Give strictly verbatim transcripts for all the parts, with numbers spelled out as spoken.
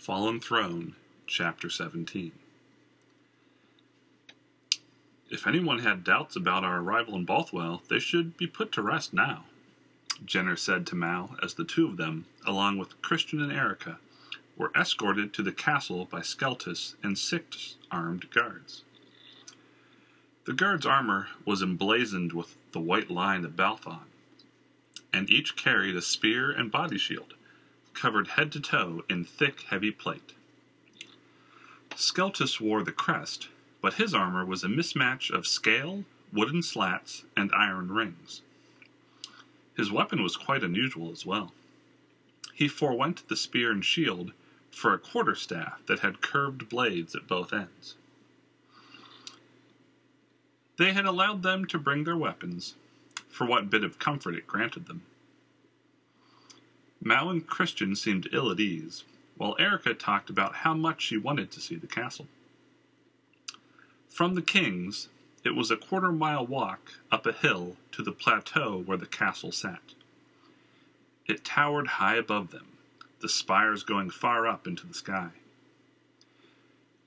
Fallen Throne, Chapter seventeen. If anyone had doubts about our arrival in Balthwell, they should be put to rest now, Jenner said to Mal as the two of them, along with Christian and Erica, were escorted to the castle by Skeltis and six armed guards. The guards' armor was emblazoned with the white line of Balthon, and each carried a spear and body shield, covered head to toe in thick, heavy plate. Skeltis wore the crest, but his armor was a mismatch of scale, wooden slats, and iron rings. His weapon was quite unusual as well. He forewent the spear and shield for a quarterstaff that had curved blades at both ends. They had allowed them to bring their weapons, for what bit of comfort it granted them. Mal and Christian seemed ill at ease, while Erica talked about how much she wanted to see the castle. From the King's, it was a quarter-mile walk up a hill to the plateau where the castle sat. It towered high above them, the spires going far up into the sky.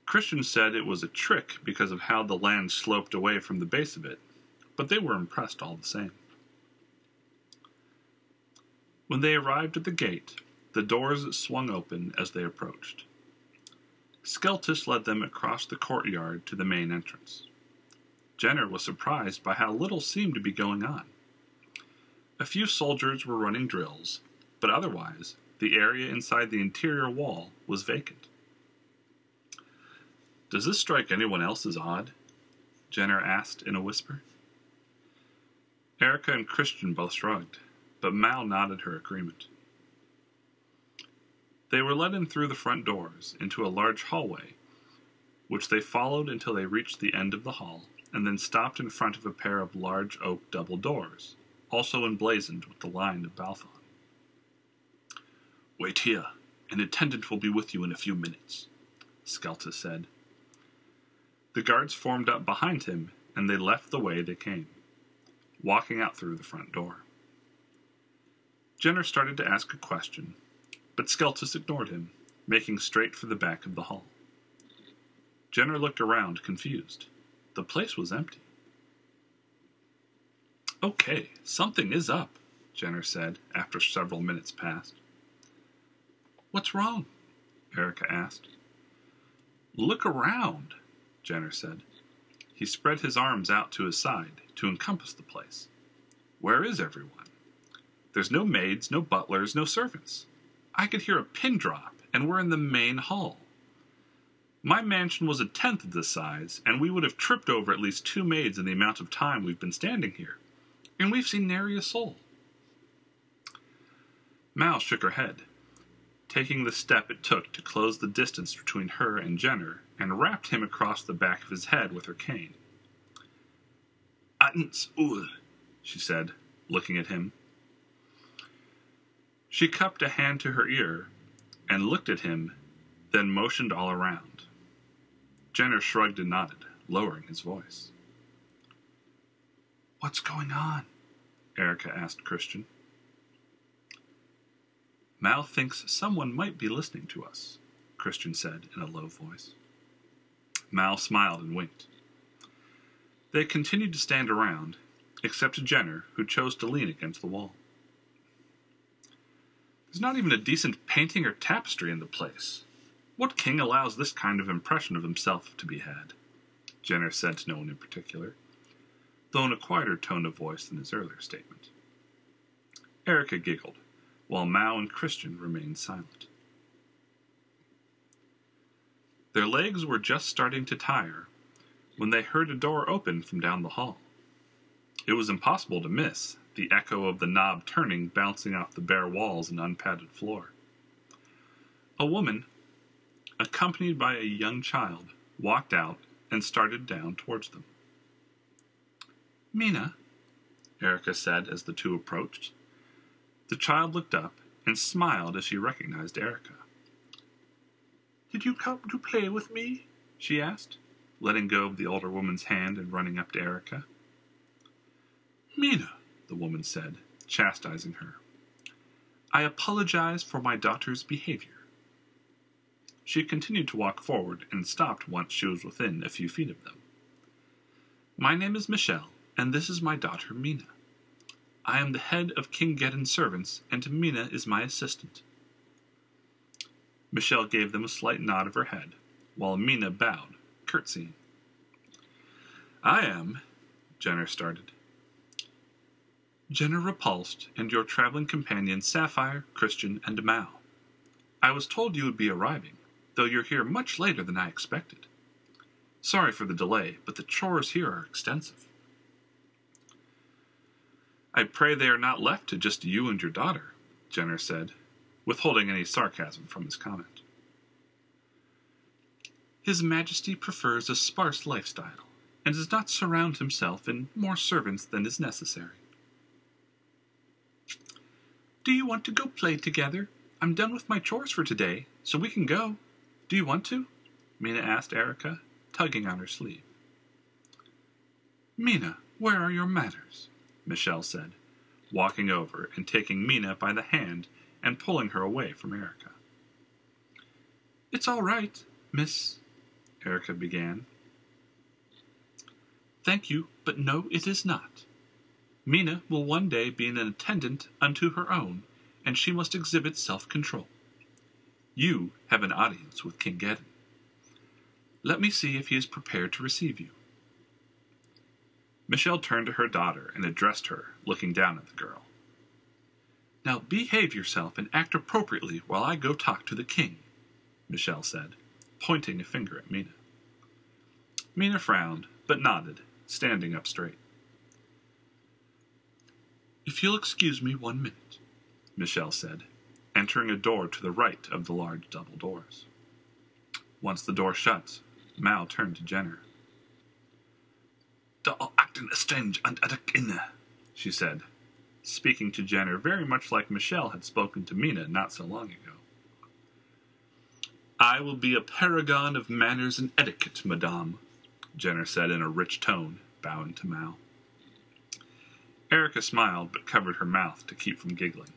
Christian said it was a trick because of how the land sloped away from the base of it, but they were impressed all the same. When they arrived at the gate, the doors swung open as they approached. Skeltis led them across the courtyard to the main entrance. Jenner was surprised by how little seemed to be going on. A few soldiers were running drills, but otherwise, the area inside the interior wall was vacant. "Does this strike anyone else as odd?" Jenner asked in a whisper. Erica and Christian both shrugged, but Mal nodded her agreement. They were led in through the front doors into a large hallway, which they followed until they reached the end of the hall, and then stopped in front of a pair of large oak double doors, also emblazoned with the line of Balthon. "Wait here. An attendant will be with you in a few minutes," Skeltis said. The guards formed up behind him, and they left the way they came, walking out through the front door. Jenner started to ask a question, but Skeltis ignored him, making straight for the back of the hall. Jenner looked around, confused. The place was empty. "Okay, something is up," Jenner said after several minutes passed. "What's wrong?" Erica asked. "Look around," Jenner said. He spread his arms out to his side to encompass the place. "Where is everyone? There's no maids, no butlers, no servants. I could hear a pin drop, and we're in the main hall. My mansion was a tenth of this size, and we would have tripped over at least two maids in the amount of time we've been standing here. And we've seen nary a soul." Mal shook her head, taking the step it took to close the distance between her and Jenner, and wrapped him across the back of his head with her cane. "Attens ul," she said, looking at him. She cupped a hand to her ear and looked at him, then motioned all around. Jenner shrugged and nodded, lowering his voice. "What's going on?" Erica asked Christian. "Mal thinks someone might be listening to us," Christian said in a low voice. Mal smiled and winked. They continued to stand around, except Jenner, who chose to lean against the wall. "There's not even a decent painting or tapestry in the place. What king allows this kind of impression of himself to be had?" Jenner said to no one in particular, though in a quieter tone of voice than his earlier statement. Erica giggled, while Mao and Christian remained silent. Their legs were just starting to tire when they heard a door open from down the hall. It was impossible to miss, the echo of the knob turning bouncing off the bare walls and unpadded floor. A woman, accompanied by a young child, walked out and started down towards them. "Mina," Erica said as the two approached. The child looked up and smiled as she recognized Erica. "Did you come to play with me?" she asked, letting go of the older woman's hand and running up to Erica. "Mina," the woman said, chastising her, "I apologize for my daughter's behavior." She continued to walk forward and stopped once she was within a few feet of them. "My name is Michelle, and this is my daughter Mina. I am the head of King Geddon's servants, and Mina is my assistant." Michelle gave them a slight nod of her head, while Mina bowed, curtsying. "I am," Jenner started. "Jenner Repulsed, and your traveling companions Sapphire, Christian, and Mao. I was told you would be arriving, though you're here much later than I expected. Sorry for the delay, but the chores here are extensive." "I pray they are not left to just you and your daughter," Jenner said, withholding any sarcasm from his comment. "His Majesty prefers a sparse lifestyle, and does not surround himself in more servants than is necessary." "Do you want to go play together? I'm done with my chores for today, so we can go. Do you want to?" Mina asked Erica, tugging on her sleeve. "Mina, where are your manners?" Michelle said, walking over and taking Mina by the hand and pulling her away from Erica. "It's all right, miss," Erica began. "Thank you, but no, it is not. Mina will one day be an attendant unto her own, and she must exhibit self-control. You have an audience with King Geddon. Let me see if he is prepared to receive you." Michelle turned to her daughter and addressed her, looking down at the girl. "Now behave yourself and act appropriately while I go talk to the king," Michelle said, pointing a finger at Mina. Mina frowned, but nodded, standing up straight. "If you'll excuse me one minute," Michelle said, entering a door to the right of the large double doors. Once the door shut, Mao turned to Jenner. "They are acting strange and at a inner," she said, speaking to Jenner very much like Michelle had spoken to Mina not so long ago. "I will be a paragon of manners and etiquette, madame," Jenner said in a rich tone, bowing to Mao. Erica smiled but covered her mouth to keep from giggling.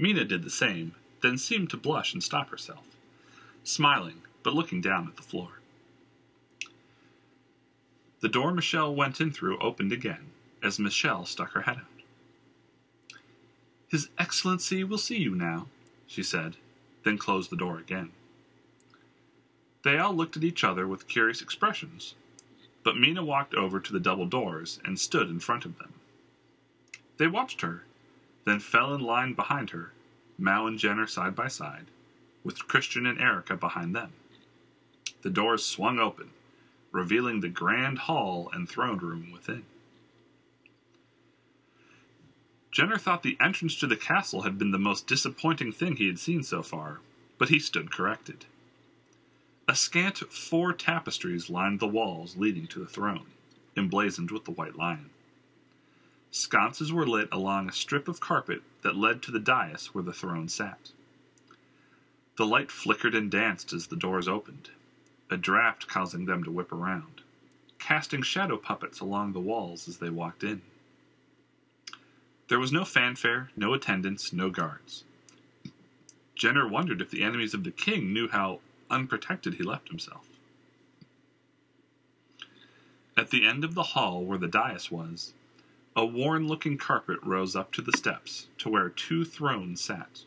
Mina did the same, then seemed to blush and stop herself, smiling but looking down at the floor. The door Michelle went in through opened again, as Michelle stuck her head out. "His Excellency will see you now," she said, then closed the door again. They all looked at each other with curious expressions, but Mina walked over to the double doors and stood in front of them. They watched her, then fell in line behind her, Mao and Jenner side by side, with Christian and Erica behind them. The doors swung open, revealing the grand hall and throne room within. Jenner thought the entrance to the castle had been the most disappointing thing he had seen so far, but he stood corrected. A scant four tapestries lined the walls leading to the throne, emblazoned with the white lion. Sconces were lit along a strip of carpet that led to the dais where the throne sat. The light flickered and danced as the doors opened, a draft causing them to whip around, casting shadow puppets along the walls as they walked in. There was no fanfare, no attendants, no guards. Jenner wondered if the enemies of the king knew how unprotected he left himself. At the end of the hall where the dais was, a worn-looking carpet rose up to the steps, to where two thrones sat.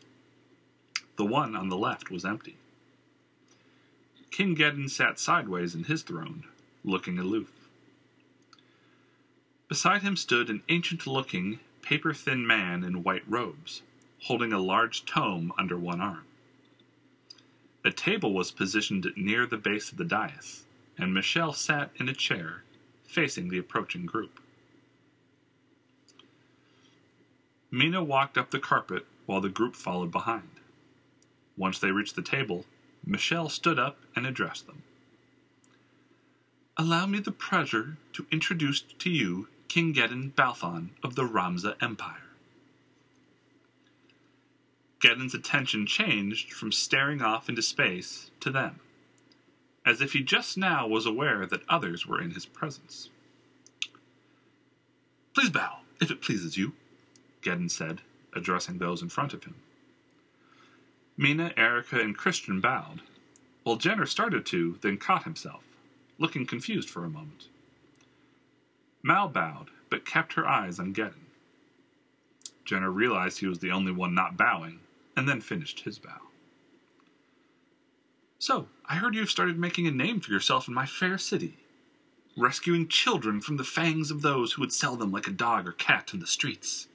The one on the left was empty. King Geddon sat sideways in his throne, looking aloof. Beside him stood an ancient-looking, paper-thin man in white robes, holding a large tome under one arm. A table was positioned near the base of the dais, and Michelle sat in a chair, facing the approaching group. Mina walked up the carpet while the group followed behind. Once they reached the table, Michelle stood up and addressed them. "Allow me the pleasure to introduce to you King Geddon Balthan of the Ramza Empire." Geddon's attention changed from staring off into space to them, as if he just now was aware that others were in his presence. "Please bow, if it pleases you," Geddon said, addressing those in front of him. Mina, Erica, and Christian bowed, Well, Jenner started to, then caught himself, looking confused for a moment. Mal bowed, but kept her eyes on Geddon. Jenner realized he was the only one not bowing, and then finished his bow. So, I heard you've started making a name for yourself in my fair city, rescuing children from the fangs of those who would sell them like a dog or cat in the streets.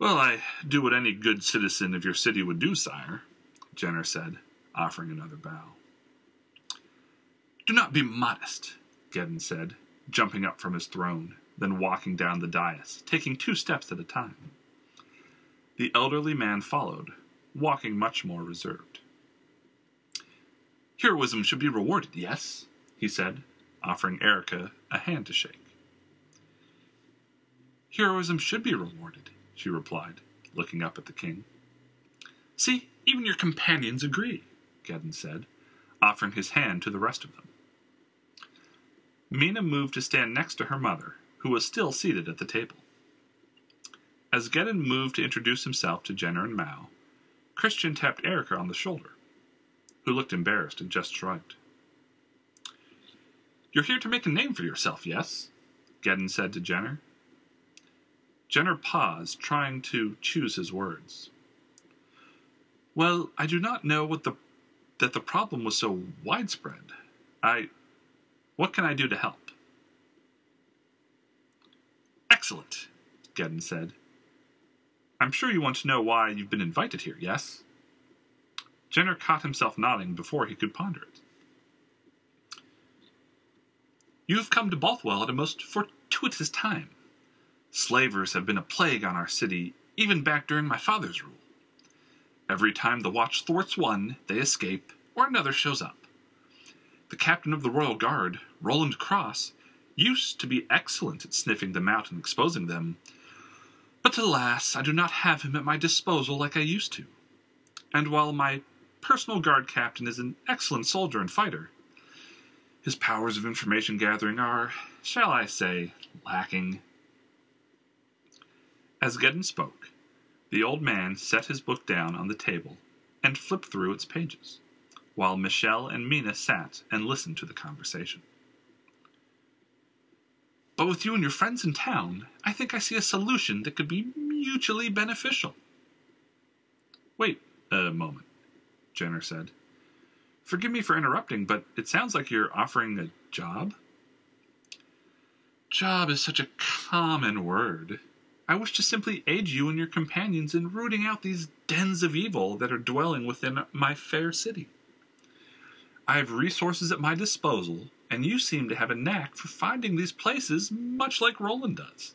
Well, I do what any good citizen of your city would do, sire, Jenner said, offering another bow. Do not be modest, Geddon said, jumping up from his throne, then walking down the dais, taking two steps at a time. The elderly man followed, walking much more reserved. Heroism should be rewarded, yes, he said, offering Erica a hand to shake. Heroism should be rewarded, she replied, looking up at the king. See, even your companions agree, Geddon said, offering his hand to the rest of them. Mina moved to stand next to her mother, who was still seated at the table. As Geddon moved to introduce himself to Jenner and Mao, Christian tapped Erica on the shoulder, who looked embarrassed and just shrugged. You're here to make a name for yourself, yes? Geddon said to Jenner. Jenner paused, trying to choose his words. Well, I do not know what the, that the problem was so widespread. I... What can I do to help? Excellent, Geddon said. I'm sure you want to know why you've been invited here, yes? Jenner caught himself nodding before he could ponder it. You have come to Balthwell at a most fortuitous time. Slavers have been a plague on our city, even back during my father's rule. Every time the watch thwarts one, they escape, or another shows up. The captain of the Royal Guard, Roland Cross, used to be excellent at sniffing them out and exposing them, but alas, I do not have him at my disposal like I used to. And while my personal guard captain is an excellent soldier and fighter, his powers of information gathering are, shall I say, lacking. As Geddon spoke, the old man set his book down on the table and flipped through its pages, while Michelle and Mina sat and listened to the conversation. But with you and your friends in town, I think I see a solution that could be mutually beneficial. Wait a moment, Jenner said. Forgive me for interrupting, but it sounds like you're offering a job? Job is such a common word. I wish to simply aid you and your companions in rooting out these dens of evil that are dwelling within my fair city. I have resources at my disposal, and you seem to have a knack for finding these places much like Roland does.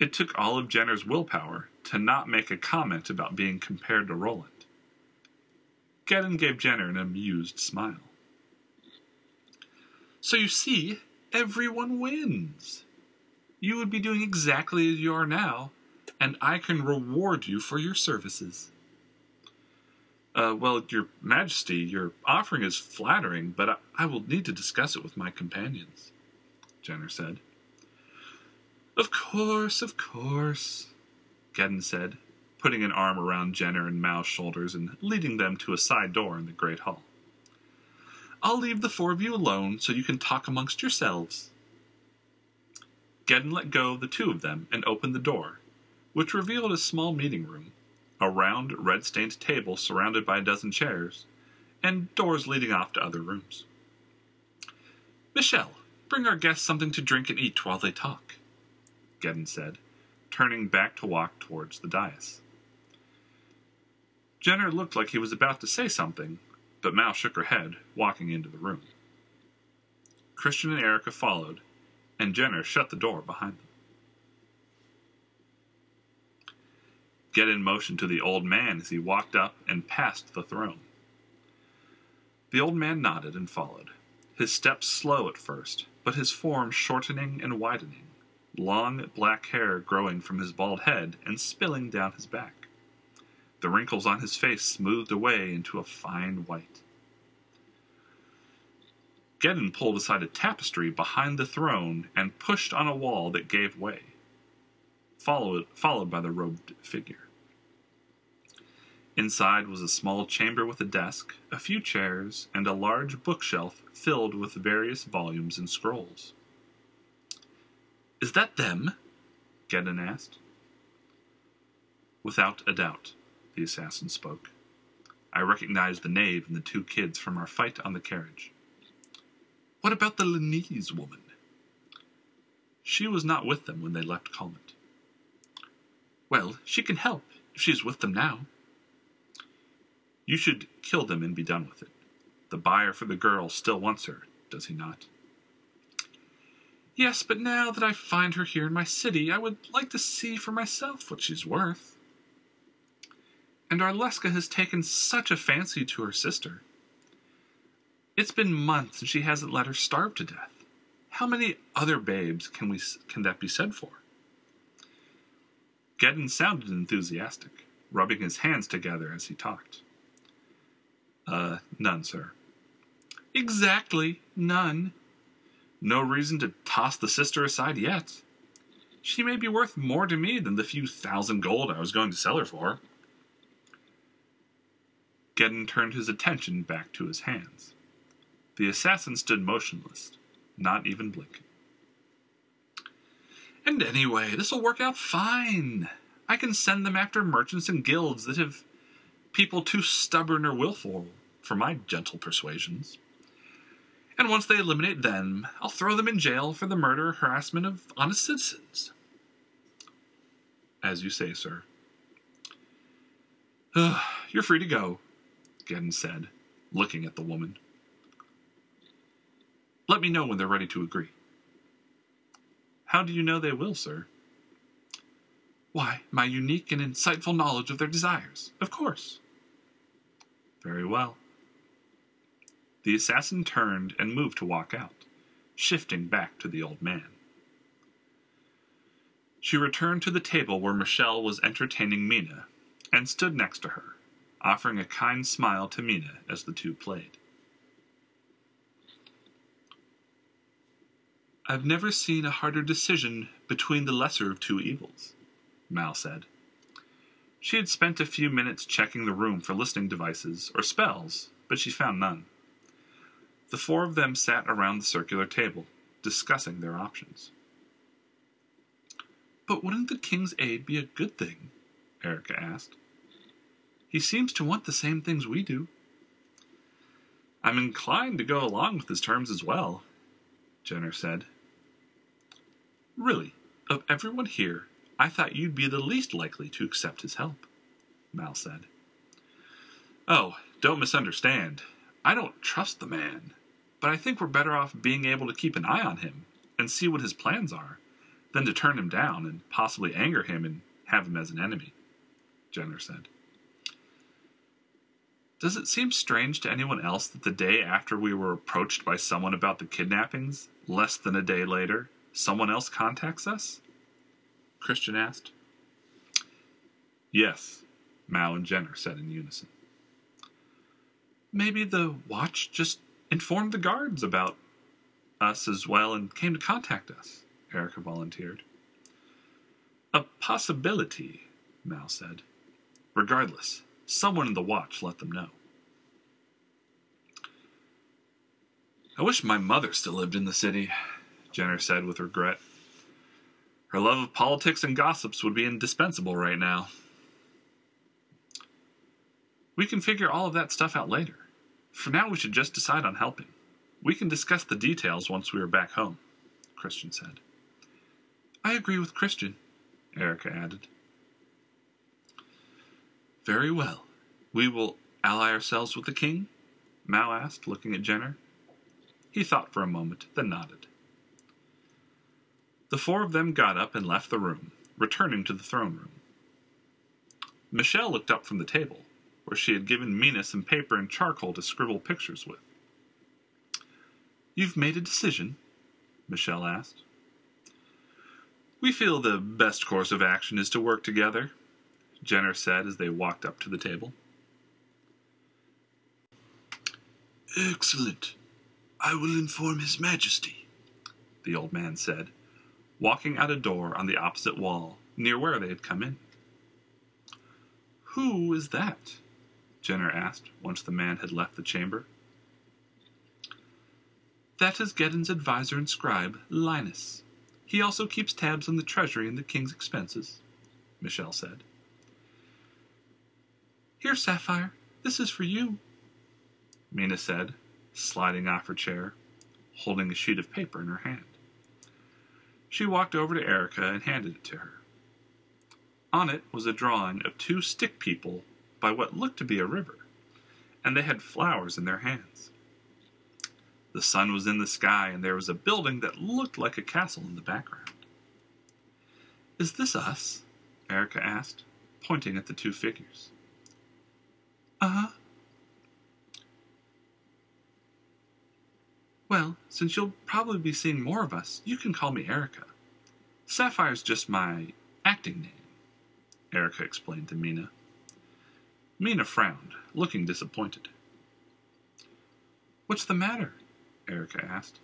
It took all of Jenner's willpower to not make a comment about being compared to Roland. Geddon gave Jenner an amused smile. So you see, everyone wins. You would be doing exactly as you are now, and I can reward you for your services. Uh, well, Your Majesty, your offering is flattering, but I, I will need to discuss it with my companions, Jenner said. Of course, of course, Geddon said, putting an arm around Jenner and Mao's shoulders and leading them to a side door in the great hall. I'll leave the four of you alone so you can talk amongst yourselves. Geddon let go of the two of them and opened the door, which revealed a small meeting room, a round, red-stained table surrounded by a dozen chairs, and doors leading off to other rooms. Michelle, bring our guests something to drink and eat while they talk, Geddon said, turning back to walk towards the dais. Jenner looked like he was about to say something, but Mal shook her head, walking into the room. Christian and Erica followed, and Jenner shut the door behind them. Geddon motioned to the old man as he walked up and past the throne. The old man nodded and followed, his steps slow at first, but his form shortening and widening, long black hair growing from his bald head and spilling down his back, the wrinkles on his face smoothed away into a fine white. Geddon pulled aside a tapestry behind the throne and pushed on a wall that gave way, followed, followed by the robed figure. Inside was a small chamber with a desk, a few chairs, and a large bookshelf filled with various volumes and scrolls. "Is that them?" Geddon asked. "Without a doubt," the assassin spoke. "I recognized the knave and the two kids from our fight on the carriage." "What about the Lennese woman?" "She was not with them when they left Colment." "Well, she can help, if she's with them now." "You should kill them and be done with it. The buyer for the girl still wants her, does he not?" "Yes, but now that I find her here in my city, I would like to see for myself what she's worth. And Arleska has taken such a fancy to her sister. It's been months and she hasn't let her starve to death. How many other babes can we can that be said for?" Geddon sounded enthusiastic, rubbing his hands together as he talked. Uh, none, sir." "Exactly, none. No reason to toss the sister aside yet. She may be worth more to me than the few thousand gold I was going to sell her for." Geddon turned his attention back to his hands. The assassin stood motionless, not even blinking. "And anyway, this'll work out fine. I can send them after merchants and guilds that have people too stubborn or willful for my gentle persuasions. And once they eliminate them, I'll throw them in jail for the murder or harassment of honest citizens." "As you say, sir." "You're free to go," Geddon said, looking at the woman. "Let me know when they're ready to agree." "How do you know they will, sir?" "Why, my unique and insightful knowledge of their desires, of course." "Very well." The assassin turned and moved to walk out, shifting back to the old man. She returned to the table where Michelle was entertaining Mina and stood next to her, offering a kind smile to Mina as the two played. "I've never seen a harder decision between the lesser of two evils," Mal said. She had spent a few minutes checking the room for listening devices or spells, but she found none. The four of them sat around the circular table, discussing their options. "But wouldn't the king's aid be a good thing?" Erica asked. "He seems to want the same things we do." "I'm inclined to go along with his terms as well," Jenner said. "Really, of everyone here, I thought you'd be the least likely to accept his help," Mal said. "Oh, don't misunderstand. I don't trust the man, but I think we're better off being able to keep an eye on him and see what his plans are, than to turn him down and possibly anger him and have him as an enemy," Jenner said. "Does it seem strange to anyone else that the day after we were approached by someone about the kidnappings, less than a day later, someone else contacts us?" Christian asked. "Yes," Mao and Jenner said in unison. "Maybe the watch just informed the guards about us as well and came to contact us," Erica volunteered. "A possibility," Mao said. "Regardless, someone in the watch let them know." "I wish my mother still lived in the city," Jenner said with regret. "Her love of politics and gossips would be indispensable right now." "We can figure all of that stuff out later. For now we should just decide on helping. We can discuss the details once we are back home," Christian said. "I agree with Christian," Erica added. "Very well. We will ally ourselves with the king?" Mao asked, looking at Jenner. He thought for a moment, then nodded. The four of them got up and left the room, returning to the throne room. Michelle looked up from the table, where she had given Mina some paper and charcoal to scribble pictures with. "You've made a decision?" Michelle asked. "We feel the best course of action is to work together," Jenner said as they walked up to the table. "Excellent. I will inform His Majesty," the old man said, walking out a door on the opposite wall, near where they had come in. "Who is that?" Jenner asked, once the man had left the chamber. "That is Geddon's advisor and scribe, Linus. He also keeps tabs on the treasury and the king's expenses," Michelle said. "Here, Sapphire, this is for you," Mina said, sliding off her chair, holding a sheet of paper in her hand. She walked over to Erica and handed it to her. On it was a drawing of two stick people by what looked to be a river, and they had flowers in their hands. The sun was in the sky, and there was a building that looked like a castle in the background. "Is this us?" Erica asked, pointing at the two figures. "Uh-huh. Well, since you'll probably be seeing more of us, you can call me Erica. Sapphire's just my acting name," Erica explained to Mina. Mina frowned, looking disappointed. "What's the matter?" Erica asked.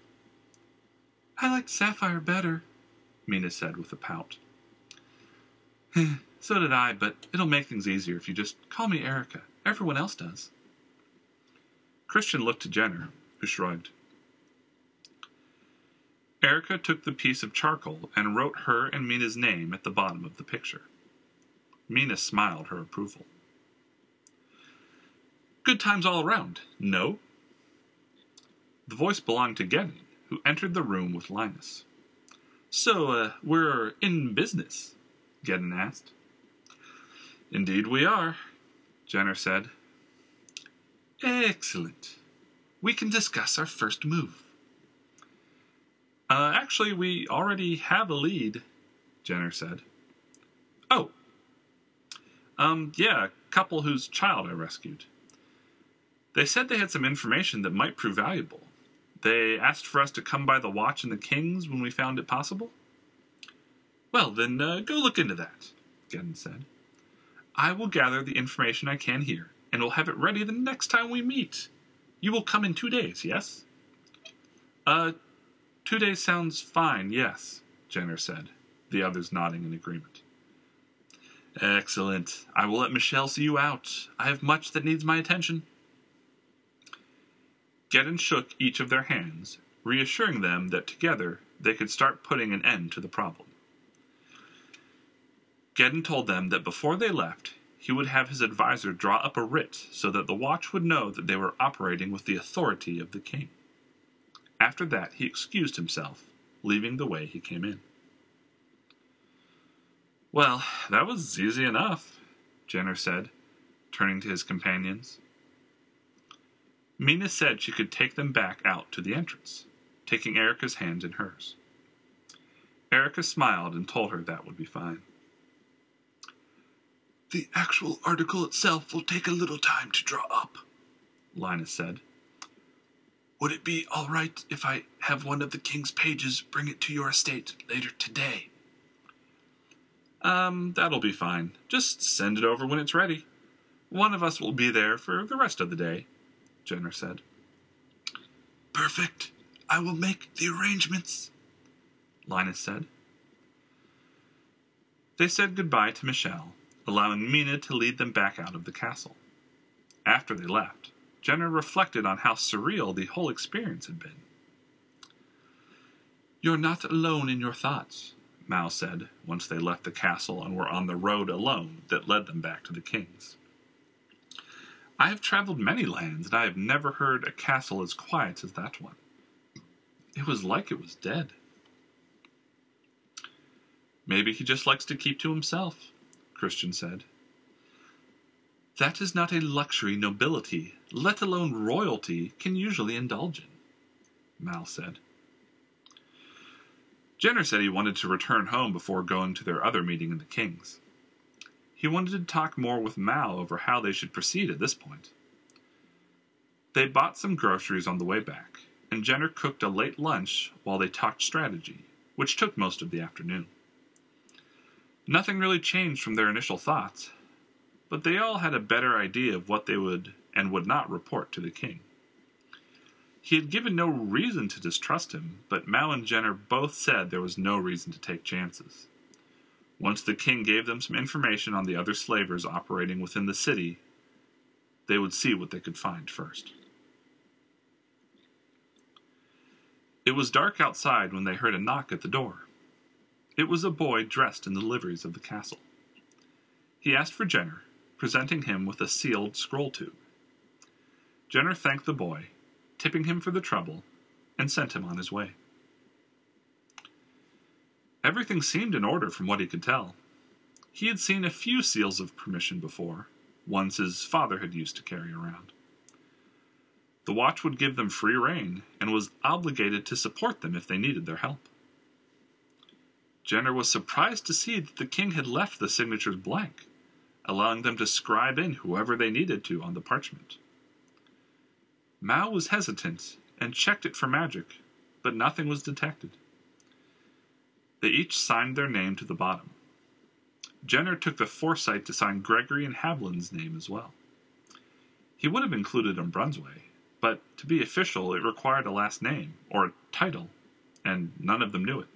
"I liked Sapphire better," Mina said with a pout. "So did I, but it'll make things easier if you just call me Erica. Everyone else does." Christian looked to Jenner, who shrugged. Erica took the piece of charcoal and wrote her and Mina's name at the bottom of the picture. Mina smiled her approval. "Good times all around, no?" The voice belonged to Geddon, who entered the room with Linus. "So, uh, we're in business?" Geddon asked. "Indeed we are," Jenner said. "Excellent. We can discuss our first move." Uh, actually, we already have a lead," Jenner said. "Oh. Um, yeah, a couple whose child I rescued. They said they had some information that might prove valuable. They asked for us to come by the watch and the king's when we found it possible." "Well, then uh, go look into that," Geddon said. "I will gather the information I can here, and will have it ready the next time we meet. You will come in two days, yes?" Uh, two days sounds fine, yes," Jenner said, the others nodding in agreement. "Excellent. I will let Michelle see you out. I have much that needs my attention." Geddon shook each of their hands, reassuring them that together they could start putting an end to the problem. Geddon told them that before they left, he would have his advisor draw up a writ so that the watch would know that they were operating with the authority of the king. After that, he excused himself, leaving the way he came in. "Well, that was easy enough," Jenner said, turning to his companions. Mina said she could take them back out to the entrance, taking Erica's hand in hers. Erica smiled and told her that would be fine. "The actual article itself will take a little time to draw up," Linus said. "Would it be all right if I have one of the king's pages bring it to your estate later today?" Um, that'll be fine. Just send it over when it's ready. One of us will be there for the rest of the day," Jenner said. "Perfect. I will make the arrangements," Linus said. They said goodbye to Michelle, allowing Mina to lead them back out of the castle. After they left, Jenner reflected on how surreal the whole experience had been. "You're not alone in your thoughts," Mao said once they left the castle and were on the road alone that led them back to the king's. "I have traveled many lands, and I have never heard a castle as quiet as that one. It was like it was dead." "Maybe he just likes to keep to himself," Christian said. "That is not a luxury nobility, let alone royalty, can usually indulge in," Mal said. Jenner said he wanted to return home before going to their other meeting in the king's. He wanted to talk more with Mal over how they should proceed at this point. They bought some groceries on the way back, and Jenner cooked a late lunch while they talked strategy, which took most of the afternoon. Nothing really changed from their initial thoughts, but they all had a better idea of what they would and would not report to the king. He had given no reason to distrust him, but Mal and Jenner both said there was no reason to take chances. Once the king gave them some information on the other slavers operating within the city, they would see what they could find first. It was dark outside when they heard a knock at the door. It was a boy dressed in the liveries of the castle. He asked for Jenner, presenting him with a sealed scroll tube. Jenner thanked the boy, tipping him for the trouble, and sent him on his way. Everything seemed in order from what he could tell. He had seen a few seals of permission before, ones his father had used to carry around. The watch would give them free rein and was obligated to support them if they needed their help. Jenner was surprised to see that the king had left the signatures blank, allowing them to scribe in whoever they needed to on the parchment. Mao was hesitant and checked it for magic, but nothing was detected. They each signed their name to the bottom. Jenner took the foresight to sign Gregory and Havlin's name as well. He would have included Umbrunzwe, but to be official it required a last name, or a title, and none of them knew it.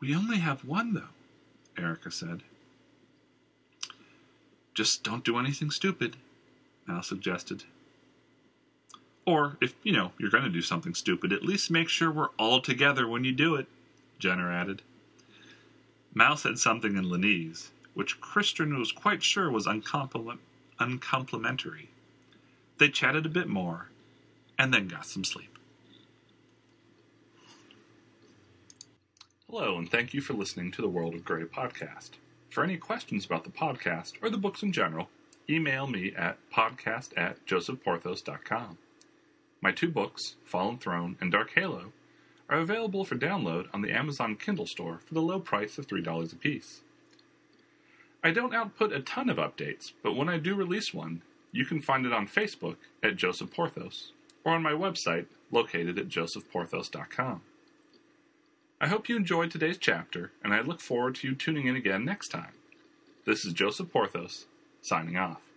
"We only have one, though," Erica said. "Just don't do anything stupid," Mal suggested. "Or, if, you know, you're going to do something stupid, at least make sure we're all together when you do it," Jenner added. Mal said something in Lennese, which Christian was quite sure was uncompliment uncomplimentary. They chatted a bit more, and then got some sleep. Hello, and thank you for listening to the World of Grey podcast. For any questions about the podcast, or the books in general, email me at podcast at joseph porthos dot com. My two books, Fallen Throne and Dark Halo, are available for download on the Amazon Kindle store for the low price of three dollars apiece. I don't output a ton of updates, but when I do release one, you can find it on Facebook at Joseph Porthos, or on my website located at joseph porthos dot com. I hope you enjoyed today's chapter, and I look forward to you tuning in again next time. This is Joseph Porthos, signing off.